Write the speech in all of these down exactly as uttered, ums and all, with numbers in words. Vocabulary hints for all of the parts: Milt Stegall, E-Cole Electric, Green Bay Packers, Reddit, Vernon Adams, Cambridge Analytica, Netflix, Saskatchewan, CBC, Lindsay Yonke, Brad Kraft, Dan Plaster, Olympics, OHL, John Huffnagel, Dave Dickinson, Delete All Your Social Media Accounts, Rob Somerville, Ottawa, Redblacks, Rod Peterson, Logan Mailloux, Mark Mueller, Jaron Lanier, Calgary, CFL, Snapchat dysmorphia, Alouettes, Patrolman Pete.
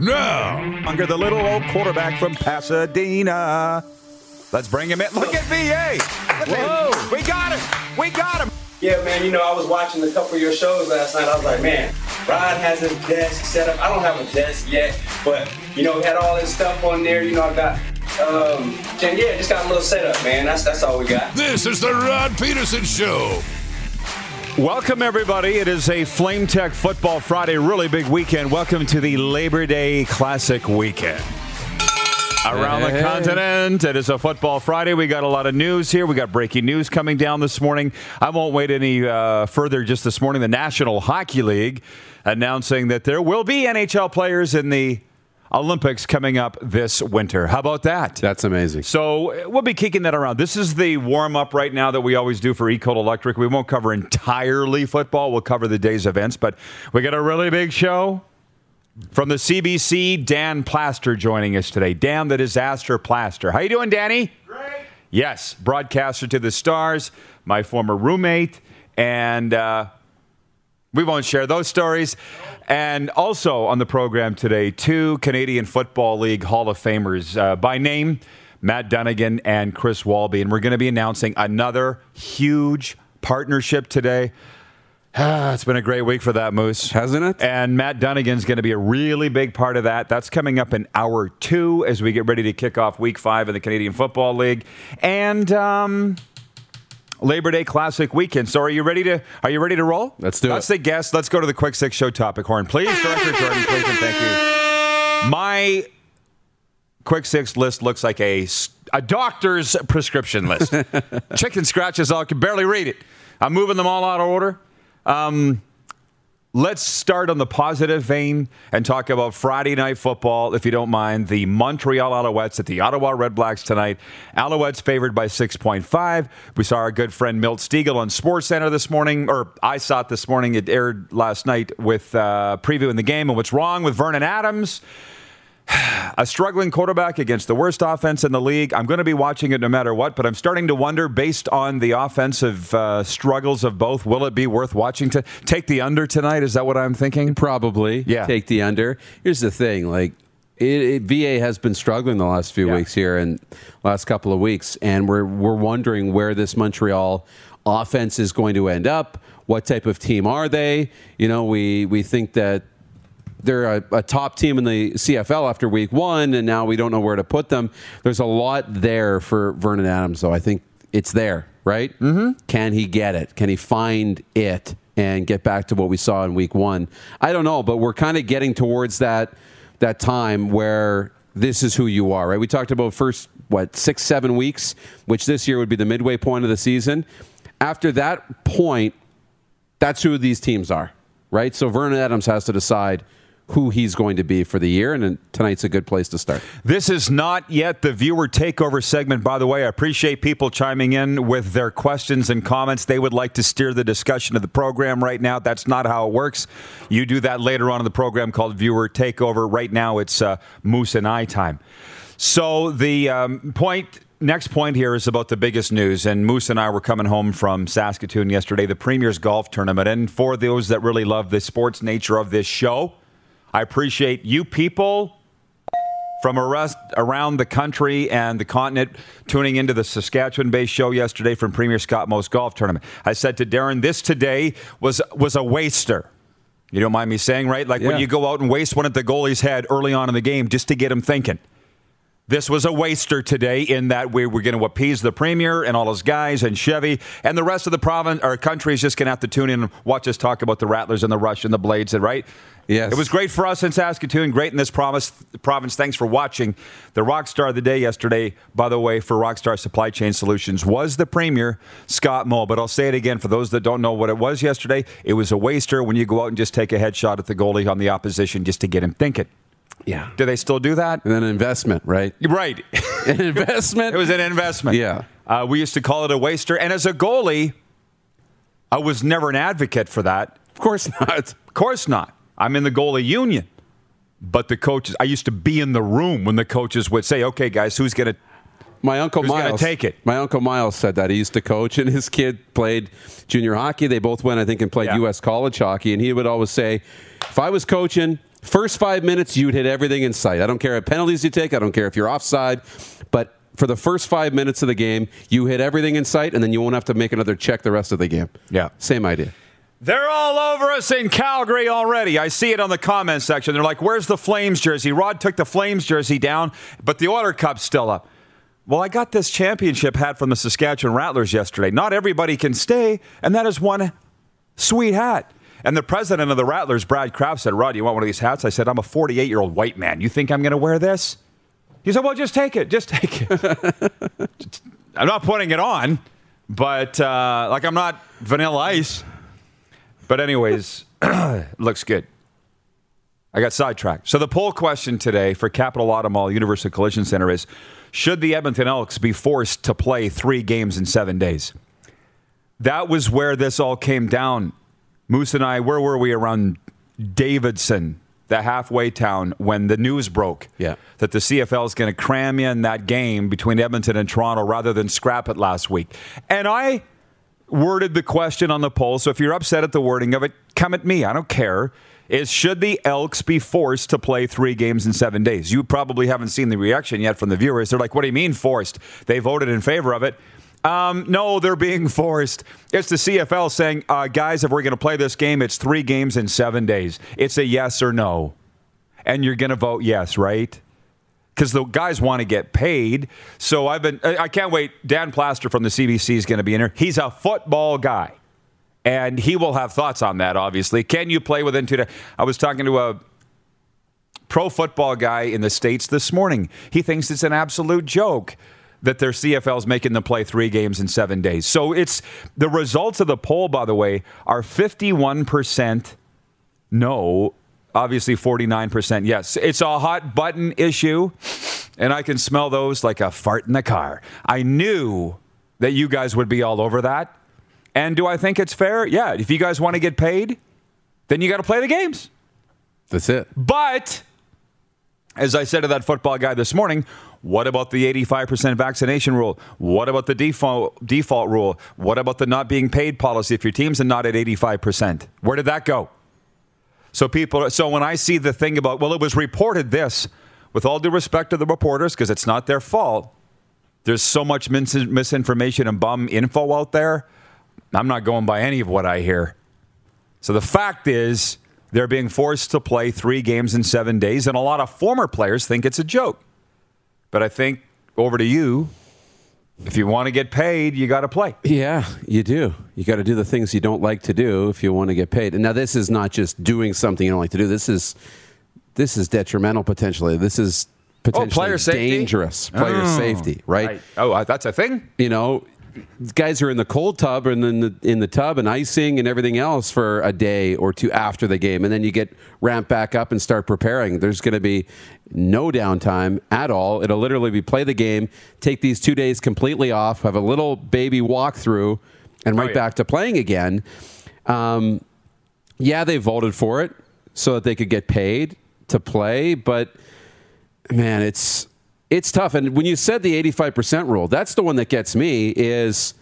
No! Under the little old quarterback from Pasadena. Let's bring him in. Look at V A. Look at him. We got him. We got him. Yeah, man, you know, I was watching a couple of your shows last night. I was like, man, Rod has his desk set up. I don't have a desk yet, but, you know, had all this stuff on there. You know, I got, um, and yeah, just got a little setup, man. That's, that's all we got. This is the Rod Peterson Show. Welcome, everybody. It is a Flame Tech Football Friday, really big weekend. Welcome to the Labor Day Classic weekend. Around hey. the continent, it is a Football Friday. We got a lot of news here. We got breaking news coming down this morning. I won't wait any uh, further. Just this morning, the National Hockey League announcing that there will be N H L players in the Olympics coming up this winter. How about that? That's amazing. So we'll be kicking that around. This is the warm-up right now that we always do for E-Cold Electric. We won't cover entirely football. We'll cover the day's events, but we got a really big show from the C B C. Dan Plaster joining us today. Dan the Disaster Plaster. How you doing, Danny? Great. Yes, broadcaster to the stars, my former roommate, and uh, we won't share those stories. And also on the program today, two Canadian Football League Hall of Famers uh, by name, Matt Dunigan and Chris Walby. And we're going to be announcing another huge partnership today. Ah, it's been a great week for that, Moose. Hasn't it? And Matt Dunigan's going to be a really big part of that. That's coming up in hour two as we get ready to kick off week five in the Canadian Football League. And um Labor Day Classic weekend. So are you ready to are you ready to roll? Let's do That's it. That's the guest. Let's go to the Quick Six Show topic horn, please. Director Jordan, please and thank you. My Quick Six list looks like a a doctor's prescription list. Chicken scratches. I can barely read it. I'm moving them all out of order. Um, let's start on the positive vein and talk about Friday night football, if you don't mind. The Montreal Alouettes at the Ottawa Redblacks tonight. Alouettes favored by six point five. We saw our good friend Milt Stegall on SportsCenter this morning, or I saw it this morning. It aired last night with uh, previewing the game and what's wrong with Vernon Adams. A struggling quarterback against the worst offense in the league. I'm going to be watching it no matter what, but I'm starting to wonder, based on the offensive uh, struggles of both, will it be worth watching? To take the under tonight? Is that what I'm thinking? Probably. Yeah. Take the under. Here's the thing. Like, it, it, V A has been struggling the last few yeah. weeks here and last couple of weeks, and we're we're wondering where this Montreal offense is going to end up. What type of team are they? You know, we, we think that they're a, a top team in the C F L after week one, and now we don't know where to put them. There's a lot there for Vernon Adams, though. I think it's there, right? Mm-hmm. Can he get it? Can he find it and get back to what we saw in week one? I don't know, but we're kind of getting towards that that time where this is who you are, right? We talked about first, what, six, seven weeks, which this year would be the midway point of the season. After that point, that's who these teams are, right? So Vernon Adams has to decide who he's going to be for the year, and tonight's a good place to start. This is not yet the viewer takeover segment, by the way. I appreciate people chiming in with their questions and comments. They would like to steer the discussion of the program right now. That's not how it works. You do that later on in the program called Viewer Takeover. Right now, it's uh, Moose and I time. So the um, point... Next point here is about the biggest news, and Moose and I were coming home from Saskatoon yesterday, the Premier's Golf Tournament, and for those that really love the sports nature of this show, I appreciate you people from around the country and the continent tuning into the Saskatchewan-based show yesterday from Premier Scott Moe's Golf Tournament. I said to Darren, this today was was a waster. You don't mind me saying, right? Like yeah. when you go out and waste one at the goalie's head early on in the game just to get him thinking. This was a waster today in that we were going to appease the Premier and all his guys and Chevy, and the rest of the province or country is just going to have to tune in and watch us talk about the Rattlers and the Rush and the Blades, right? Yes. It was great for us in Saskatoon, great in this province. Thanks for watching. The rock star of the day yesterday, by the way, for Rockstar Supply Chain Solutions was the Premier, Scott Moe. But I'll say it again for those that don't know what it was yesterday. It was a waster when you go out and just take a headshot at the goalie on the opposition just to get him thinking. Yeah. Do they still do that? And an investment, right? Right. An investment? It was an investment. Yeah. Uh, we used to call it a waster. And as a goalie, I was never an advocate for that. Of course not. Of course not. I'm in the goalie union. But the coaches, I used to be in the room when the coaches would say, okay, guys, who's going to My Uncle Who's Miles take it? My Uncle Miles said that. He used to coach, and his kid played junior hockey. They both went, I think, and played yeah. U S college hockey. And he would always say, if I was coaching, First five minutes, you'd hit everything in sight. I don't care what penalties you take. I don't care if you're offside. But for the first five minutes of the game, you hit everything in sight, and then you won't have to make another check the rest of the game. Yeah. Same idea. They're all over us in Calgary already. I see it on the comment section. They're like, where's the Flames jersey? Rod took the Flames jersey down, but the Oilers Cup's still up. Well, I got this championship hat from the Saskatchewan Rattlers yesterday. Not everybody can stay, and that is one sweet hat. And the president of the Rattlers, Brad Kraft, said, Rod, do you want one of these hats? I said, I'm a forty-eight-year-old white man. You think I'm going to wear this? He said, well, just take it. Just take it. I'm not putting it on, but uh, like I'm not Vanilla Ice. But anyways, looks good. I got sidetracked. So the poll question today for Capital Auto Mall Universal Collision Center is, should the Edmonton Elks be forced to play three games in seven days? That was where this all came down. Moose and I, where were we? Around Davidson, the halfway town, when the news broke yeah. that the C F L is going to cram in that game between Edmonton and Toronto rather than scrap it last week. And I worded the question on the poll, so if you're upset at the wording of it, come at me. I don't care. Is should the Elks be forced to play three games in seven days? You probably haven't seen the reaction yet from the viewers. They're like, what do you mean forced? They voted in favor of it. Um, no, they're being forced. It's the C F L saying, uh, guys, if we're going to play this game, it's three games in seven days. It's a yes or no. And you're going to vote yes, right? Because the guys want to get paid. So I've been, I can't wait. Dan Plaster from the C B C is going to be in here. He's a football guy. And he will have thoughts on that, obviously. Can you play within two days? I was talking to a pro football guy in the States this morning. He thinks it's an absolute joke that their C F L is making them play three games in seven days. So it's the results of the poll, by the way, are fifty-one percent no, obviously forty-nine percent yes. It's a hot button issue, and I can smell those like a fart in the car. I knew that you guys would be all over that. And do I think it's fair? Yeah, if you guys want to get paid, then you got to play the games. That's it. But, as I said to that football guy this morning, what about the eighty-five percent vaccination rule? What about the default default rule? What about the not being paid policy if your team's not at eighty-five percent? Where did that go? So people, so when I see the thing about, well, it was reported this, with all due respect to the reporters, because it's not their fault, there's so much mis- misinformation and bum info out there, I'm not going by any of what I hear. So the fact is, they're being forced to play three games in seven days, and a lot of former players think it's a joke. But I think, over to you, if you want to get paid, you got to play. Yeah, you do. You got to do the things you don't like to do if you want to get paid. And now, this is not just doing something you don't like to do. This is this is detrimental, potentially. This is potentially oh, player dangerous. Player oh, safety, right? right. Oh, that's a thing? You know, guys are in the cold tub and in the, in the tub and icing and everything else for a day or two after the game. And then you get ramped back up and start preparing. There's going to be no downtime at all. It'll literally be play the game, take these two days completely off, have a little baby walkthrough, and right oh, yeah. back to playing again. Um, yeah, they voted for it so that they could get paid to play. But, man, it's... It's tough. And when you said the eighty-five percent rule, that's the one that gets me is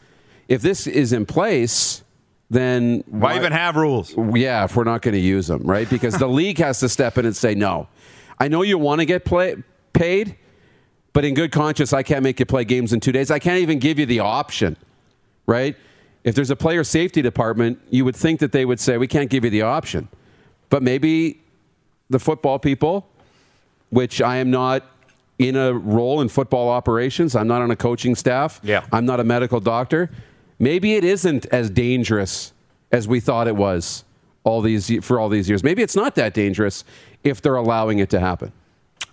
if this is in place, then why, why even have rules? Yeah, if we're not going to use them, right? Because the league has to step in and say, no, I know you want to get play, paid, but in good conscience, I can't make you play games in two days. I can't even give you the option, right? If there's a player safety department, you would think that they would say, we can't give you the option. But maybe the football people, which I am not in a role in football operations. I'm not on a coaching staff. Yeah. I'm not a medical doctor. Maybe it isn't as dangerous as we thought it was all these for all these years. Maybe it's not that dangerous if they're allowing it to happen.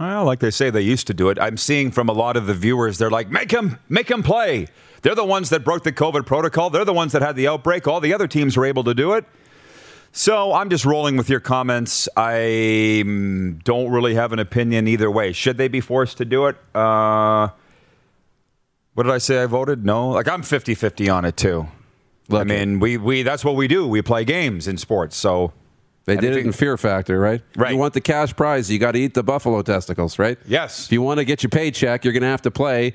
Well, like they say, they used to do it. I'm seeing from a lot of the viewers, they're like, make them, make them play. They're the ones that broke the COVID protocol. They're the ones that had the outbreak. All the other teams were able to do it. So I'm just rolling with your comments. I don't really have an opinion either way. Should they be forced to do it? Uh, what did I say I voted? No. Like, I'm fifty-fifty on it, too. Look, I mean, we, we that's what we do. We play games in sports. So they did it in Fear Factor, right? Right. If you want the cash prize, you got to eat the buffalo testicles, right? Yes. If you want to get your paycheck, you're going to have to play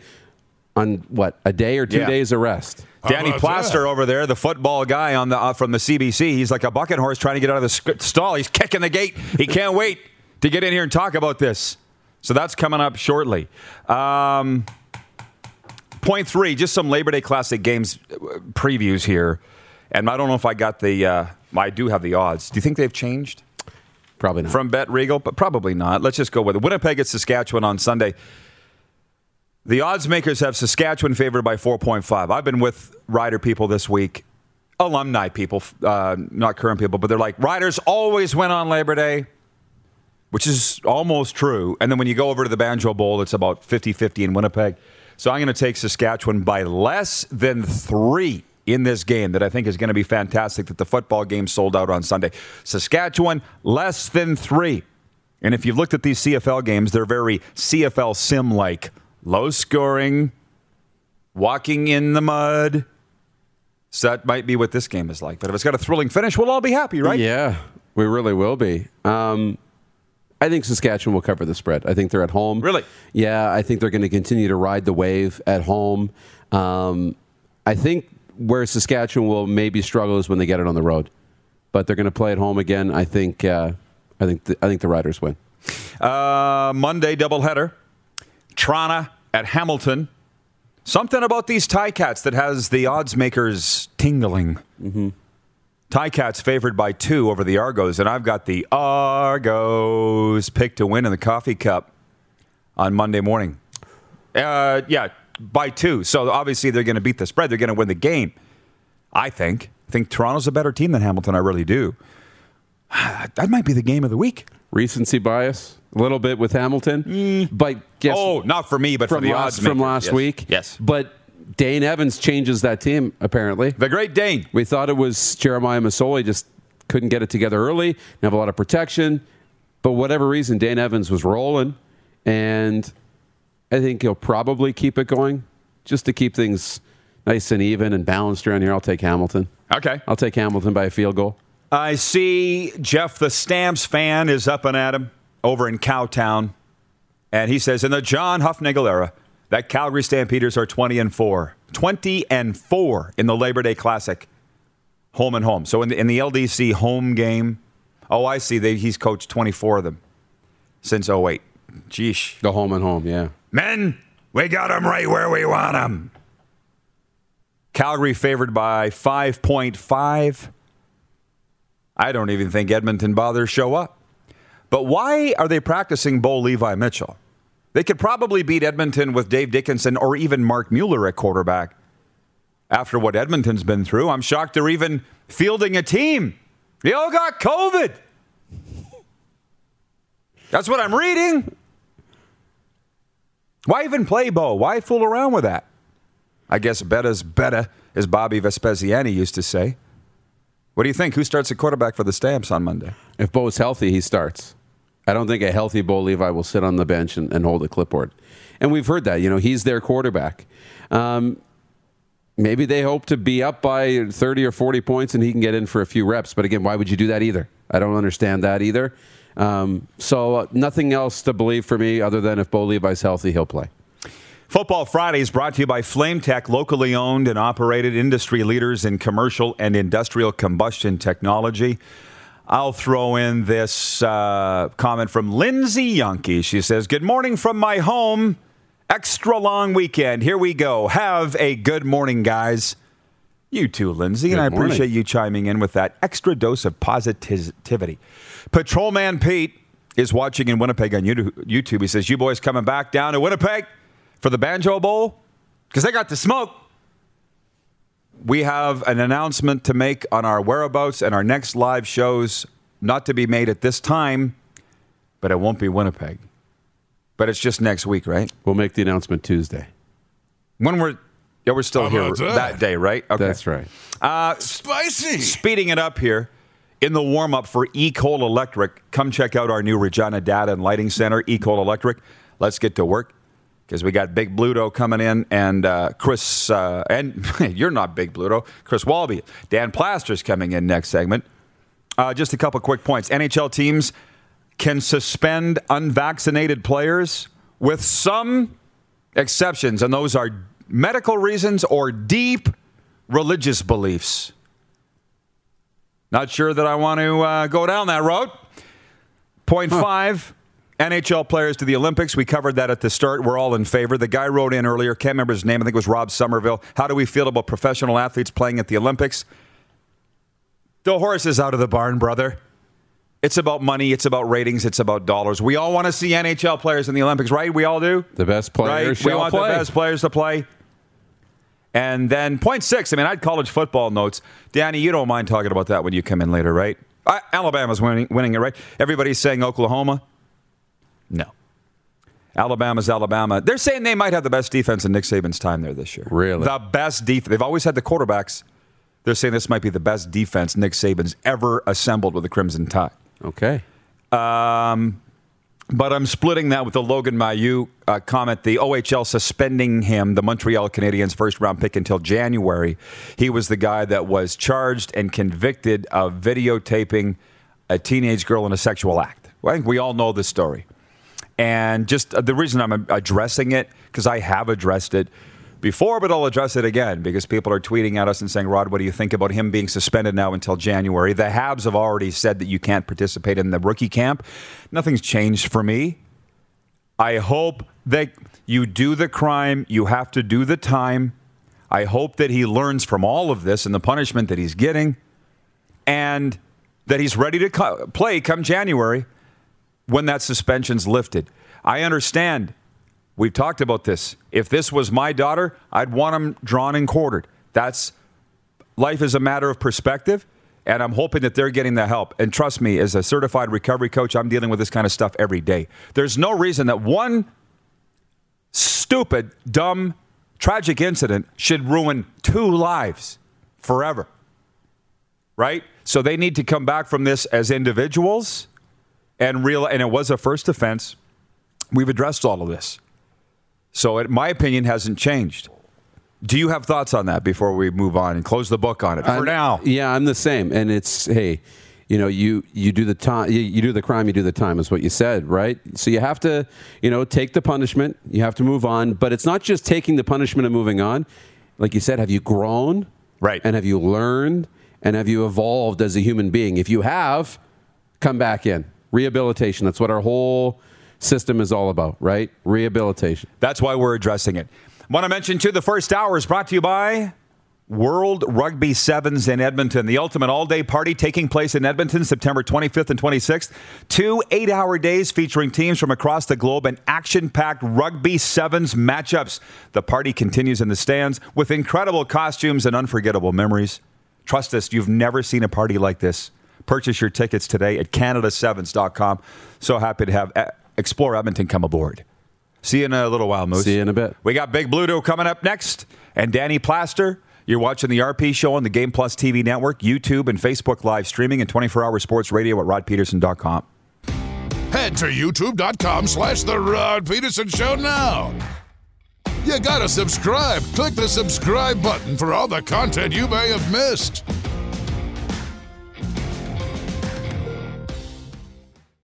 on, what, a day or two yeah. days of rest. Danny Plaster that? over there, the football guy on the uh, from the C B C, he's like a bucking horse trying to get out of the sc- stall. He's kicking the gate. He can't wait. to get in here and talk about this. So that's coming up shortly. Um, point three, just some Labor Day Classic games previews here. And I don't know if I got the, uh, I do have the odds. Do you think they've changed? Probably not. From Bet Regal, but probably not. Let's just go with it. Winnipeg at Saskatchewan on Sunday. The odds makers have Saskatchewan favored by four point five. I've been with Rider people this week, alumni people, uh, not current people, but they're like, Riders always win on Labor Day, which is almost true. And then when you go over to the Banjo Bowl, it's about fifty-fifty in Winnipeg. So I'm going to take Saskatchewan by less than three in this game that I think is going to be fantastic that the football game sold out on Sunday. Saskatchewan, less than three. And if you've looked at these C F L games, they're very C F L sim-like. Low scoring, walking in the mud. So that might be what this game is like. But if it's got a thrilling finish, we'll all be happy, right? Yeah, we really will be. Um, I think Saskatchewan will cover the spread. I think they're at home. Really? Yeah, I think they're going to continue to ride the wave at home. Um, I think where Saskatchewan will maybe struggle is when they get it on the road. But they're going to play at home again. I think, uh, I think, th- I think the Riders win. Uh, Monday doubleheader. Toronto at Hamilton. Something about these Ticats that has the odds makers tingling. Mm-hmm. Ticats favored by two over the Argos, and I've got the Argos pick to win in the coffee cup on Monday morning. Uh, yeah, by two. So obviously they're going to beat the spread. They're going to win the game, I think. I think Toronto's a better team than Hamilton. I really do. That might be the game of the week. Recency bias. A little bit with Hamilton. Mm. But guess oh, not for me, but for the odds. From last yes. week. Yes. But Dane Evans changes that team, apparently. The great Dane. We thought it was Jeremiah Masoli, just couldn't get it together early, didn't have a lot of protection. But whatever reason, Dane Evans was rolling. And I think he'll probably keep it going just to keep things nice and even and balanced around here. I'll take Hamilton. Okay. I'll take Hamilton by a field goal. I see Jeff the Stamps fan is up and at him. Over in Cowtown, and he says, in the John Huffnagel era, that Calgary Stampeders are twenty and four. twenty and four in the Labor Day Classic, home and home. So in the, in the L D C home game, oh, I see, they, he's coached twenty-four of them since oh eight. Jeesh. The home and home, yeah. Men, we got them right where we want them. Calgary favored by five point five. I don't even think Edmonton bothers show up. But why are they practicing Bo Levi Mitchell? They could probably beat Edmonton with Dave Dickinson or even Mark Mueller at quarterback. After what Edmonton's been through, I'm shocked they're even fielding a team. They all got COVID. That's what I'm reading. Why even play Bo? Why fool around with that? I guess betta's betta, as Bobby Vespasiani used to say. What do you think? Who starts at quarterback for the Stamps on Monday? If Bo's healthy, he starts. I don't think a healthy Bo Levi will sit on the bench and, and hold a clipboard. And we've heard that. You know, he's their quarterback. Um, maybe they hope to be up by thirty or forty points and he can get in for a few reps. But again, why would you do that either? I don't understand that either. Um, so uh, nothing else to believe for me other than if Bo Levi's healthy, he'll play. Football Friday is brought to you by Flame Tech, locally owned and operated industry leaders in commercial and industrial combustion technology. I'll throw in this uh, comment from Lindsay Yonke. She says, good morning from my home. Extra long weekend. Here we go. Have a good morning, guys. You too, Lindsay. Good and I morning. Appreciate you chiming in with that extra dose of positivity. Patrolman Pete is watching in Winnipeg on YouTube. He says, you boys coming back down to Winnipeg? For the Banjo Bowl, because they got the smoke. We have an announcement to make on our whereabouts and our next live shows, not to be made at this time, but it won't be Winnipeg. But it's just next week, right? We'll make the announcement Tuesday. When we're, yeah, we're still oh, here that. that day, right? Okay. That's right. Uh, Spicy. Speeding it up here. In the warm-up for E-Cole Electric, come check out our new Regina Data and Lighting Center, E-Cole Electric. Let's get to work. Because we got Big Bluto coming in, and uh, Chris, uh, and you're not Big Bluto, Chris Walby. Dan Plaster's coming in next segment. Uh, just a couple quick points. N H L teams can suspend unvaccinated players with some exceptions, and those are medical reasons or deep religious beliefs. Not sure that I want to uh, go down that road. Point huh. five, N H L players to the Olympics. We covered that at the start. We're all in favor. The guy wrote in earlier, can't remember his name, I think it was Rob Somerville. How do we feel about professional athletes playing at the Olympics? The horse is out of the barn, brother. It's about money. It's about ratings. It's about dollars. We all want to see N H L players in the Olympics, right? We all do. The best players right? shall We want play. the best players to play. And then point six, I mean, I had college football notes. Danny, you don't mind talking about that when you come in later, right? I, Alabama's winning, winning it, right? Everybody's saying Oklahoma. No. Alabama's Alabama. They're saying they might have the best defense in Nick Saban's time there this year. Really? The best defense. They've always had the quarterbacks. They're saying this might be the best defense Nick Saban's ever assembled with the Crimson Tide. Okay. Um, but I'm splitting that with the Logan Mailloux uh, comment, the O H L suspending him, the Montreal Canadiens' first-round pick until January. He was the guy that was charged and convicted of videotaping a teenage girl in a sexual act. Well, I think we all know this story. And just uh, the reason I'm addressing it, because I have addressed it before, but I'll address it again, because people are tweeting at us and saying, Rod, what do you think about him being suspended now until January? The Habs have already said that you can't participate in the rookie camp. Nothing's changed for me. I hope that you do the crime. You have to do the time. I hope that he learns from all of this and the punishment that he's getting, and that he's ready to co- play come January when that suspension's lifted. I understand. We've talked about this. If this was my daughter, I'd want them drawn and quartered. That's life is a matter of perspective, and I'm hoping that they're getting the help. And trust me, as a certified recovery coach, I'm dealing with this kind of stuff every day. There's no reason that one stupid, dumb, tragic incident should ruin two lives forever, right? So they need to come back from this as individuals and real. And it was a first offense. We've addressed all of this. So it, my opinion hasn't changed. Do you have thoughts on that before we move on and close the book on it for I'm, now? Yeah, I'm the same. And it's, hey, you know, you, you do the time, you, you do the crime, you do the time is what you said, right? So you have to, you know, take the punishment. You have to move on. But it's not just taking the punishment and moving on. Like you said, have you grown? Right. And have you learned? And have you evolved as a human being? If you have, come back in. Rehabilitation. That's what our whole system is all about, right? Rehabilitation. That's why we're addressing it. Want to mention, too, the first hour is brought to you by World Rugby Sevens in Edmonton. The ultimate all-day party taking place in Edmonton, September twenty-fifth and twenty-sixth. Two eight-hour days featuring teams from across the globe and action-packed Rugby Sevens matchups. The party continues in the stands with incredible costumes and unforgettable memories. Trust us, you've never seen a party like this. Purchase your tickets today at Canada Sevens dot com. So happy to have Explore Edmonton come aboard. See you in a little while, Moose. See you in a bit. We got Big Bluto coming up next, and Danny Plaster. You're watching the R P Show on the Game Plus T V network, YouTube, and Facebook live streaming, and twenty-four hour sports radio at Rod Peterson dot com. Head to YouTube.com slash The Rod Peterson Show now. You gotta subscribe. Click the subscribe button for all the content you may have missed.